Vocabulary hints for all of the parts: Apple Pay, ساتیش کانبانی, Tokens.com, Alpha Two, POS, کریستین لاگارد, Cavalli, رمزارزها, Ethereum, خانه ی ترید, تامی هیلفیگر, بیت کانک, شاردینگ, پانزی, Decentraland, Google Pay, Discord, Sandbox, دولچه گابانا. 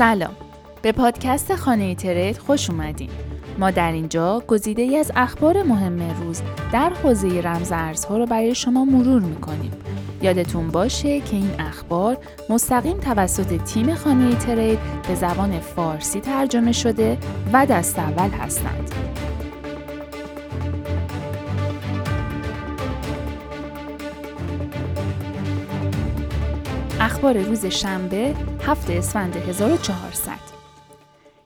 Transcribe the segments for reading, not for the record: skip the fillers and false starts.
سلام، به پادکست خانه ترید خوش اومدین. ما در اینجا گزیده‌ای از اخبار مهم روز در حوزه رمزارزها رو برای شما مرور می‌کنیم. یادتون باشه که این اخبار مستقیم توسط تیم خانه ترید به زبان فارسی ترجمه شده و دست اول هستند. اخبار روز شنبه 7 اسفند 1400.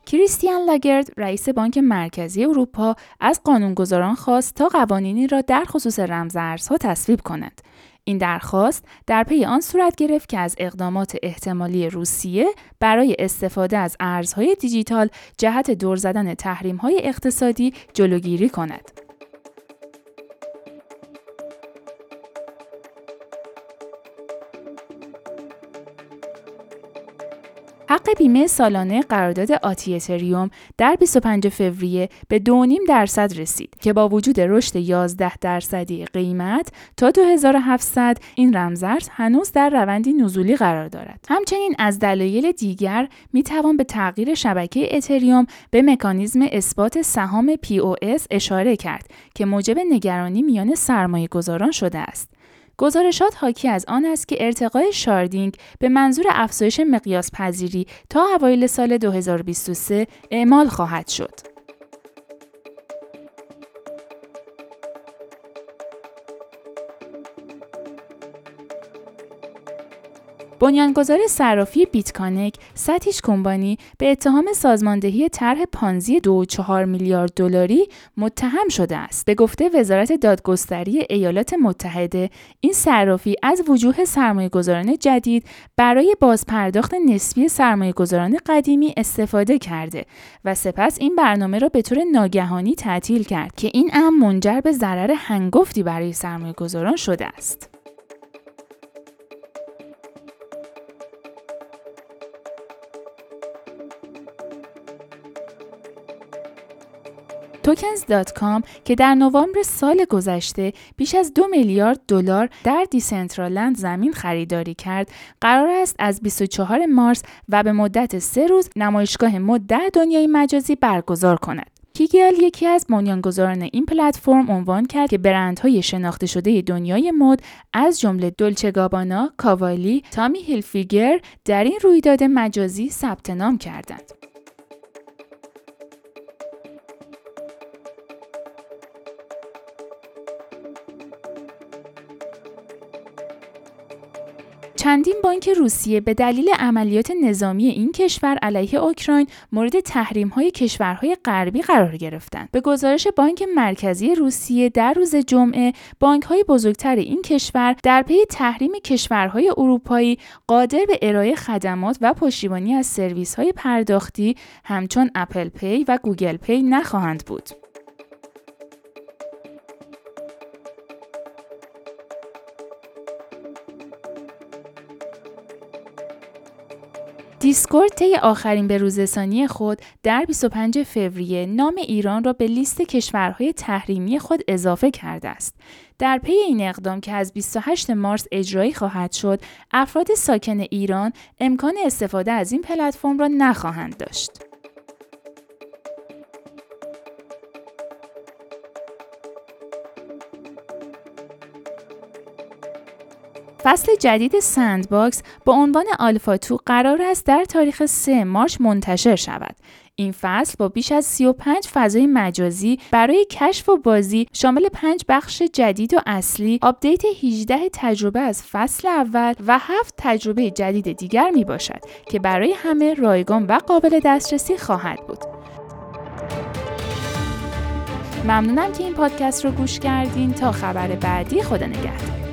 کریستین لاگارد رئیس بانک مرکزی اروپا از قانونگذاران خواست تا قوانینی را در خصوص رمزارزها تصویب کنند. این درخواست در پی آن صورت گرفت که از اقدامات احتمالی روسیه برای استفاده از ارزهای دیجیتال جهت دور زدن تحریم‌های اقتصادی جلوگیری کند. حق بیمه سالانه قرارداد آتی اتریوم در 25 فوریه به 2.5% رسید که با وجود رشد 11% قیمت تا 2700 این رمزارز هنوز در روندی نزولی قرار دارد. همچنین از دلایل دیگر می توان به تغییر شبکه اتریوم به مکانیزم اثبات سهام POS اشاره کرد که موجب نگرانی میان سرمایه‌گذاران شده است. گزارشات حاکی از آن است که ارتقای شاردینگ به منظور افزایش مقیاس پذیری تا اوایل سال 2023 اعمال خواهد شد. بنیانگذار صرافی بیت کانک ساتیش کانبانی به اتهام سازماندهی طرح پانزی 2.4 میلیارد دلاری متهم شده است. به گفته وزارت دادگستری ایالات متحده، این صرافی از وجوه سرمایه‌گذاران جدید برای بازپرداخت نسبی سرمایه‌گذاران قدیمی استفاده کرده و سپس این برنامه را به طور ناگهانی تعطیل کرد که این امر منجر به ضرر هنگفتی برای سرمایه‌گذاران شده است. Tokens.com که در نوامبر سال گذشته بیش از 2 میلیارد دلار در دیسنترالند زمین خریداری کرد، قرار است از 24 مارس و به مدت 3 روز نمایشگاه مد در دنیای مجازی برگزار کند. کیگل، یکی از بنیانگذاران این پلتفرم، عنوان کرد که برندهای شناخته شده دنیای مد از جمله دولچه گابانا، کاوالی، تامی هیلفیگر در این رویداد مجازی ثبت نام کردند. چندین بانک روسیه به دلیل عملیات نظامی این کشور علیه اوکراین مورد تحریم‌های کشورهای غربی قرار گرفتند. به گزارش بانک مرکزی روسیه در روز جمعه، بانک‌های بزرگتر این کشور در پی تحریم کشورهای اروپایی قادر به ارائه خدمات و پشتیبانی از سرویس‌های پرداختی همچون اپل پی و گوگل پی نخواهند بود. دیسکورد طی آخرین به‌روزرسانی خود در 25 فوریه نام ایران را به لیست کشورهای تحریمی خود اضافه کرده است. در پی این اقدام که از 28 مارس اجرایی خواهد شد، افراد ساکن ایران امکان استفاده از این پلتفرم را نخواهند داشت. فصل جدید سندباکس با عنوان آلفا تو قرار است در تاریخ 3 مارس منتشر شود. این فصل با بیش از 35 فضای مجازی برای کشف و بازی شامل 5 بخش جدید و اصلی، آپدیت 18 تجربه از فصل اول و 7 تجربه جدید دیگر می باشد که برای همه رایگان و قابل دسترسی خواهد بود. ممنونم که این پادکست رو گوش کردین. تا خبر بعدی، خدا نگهدار.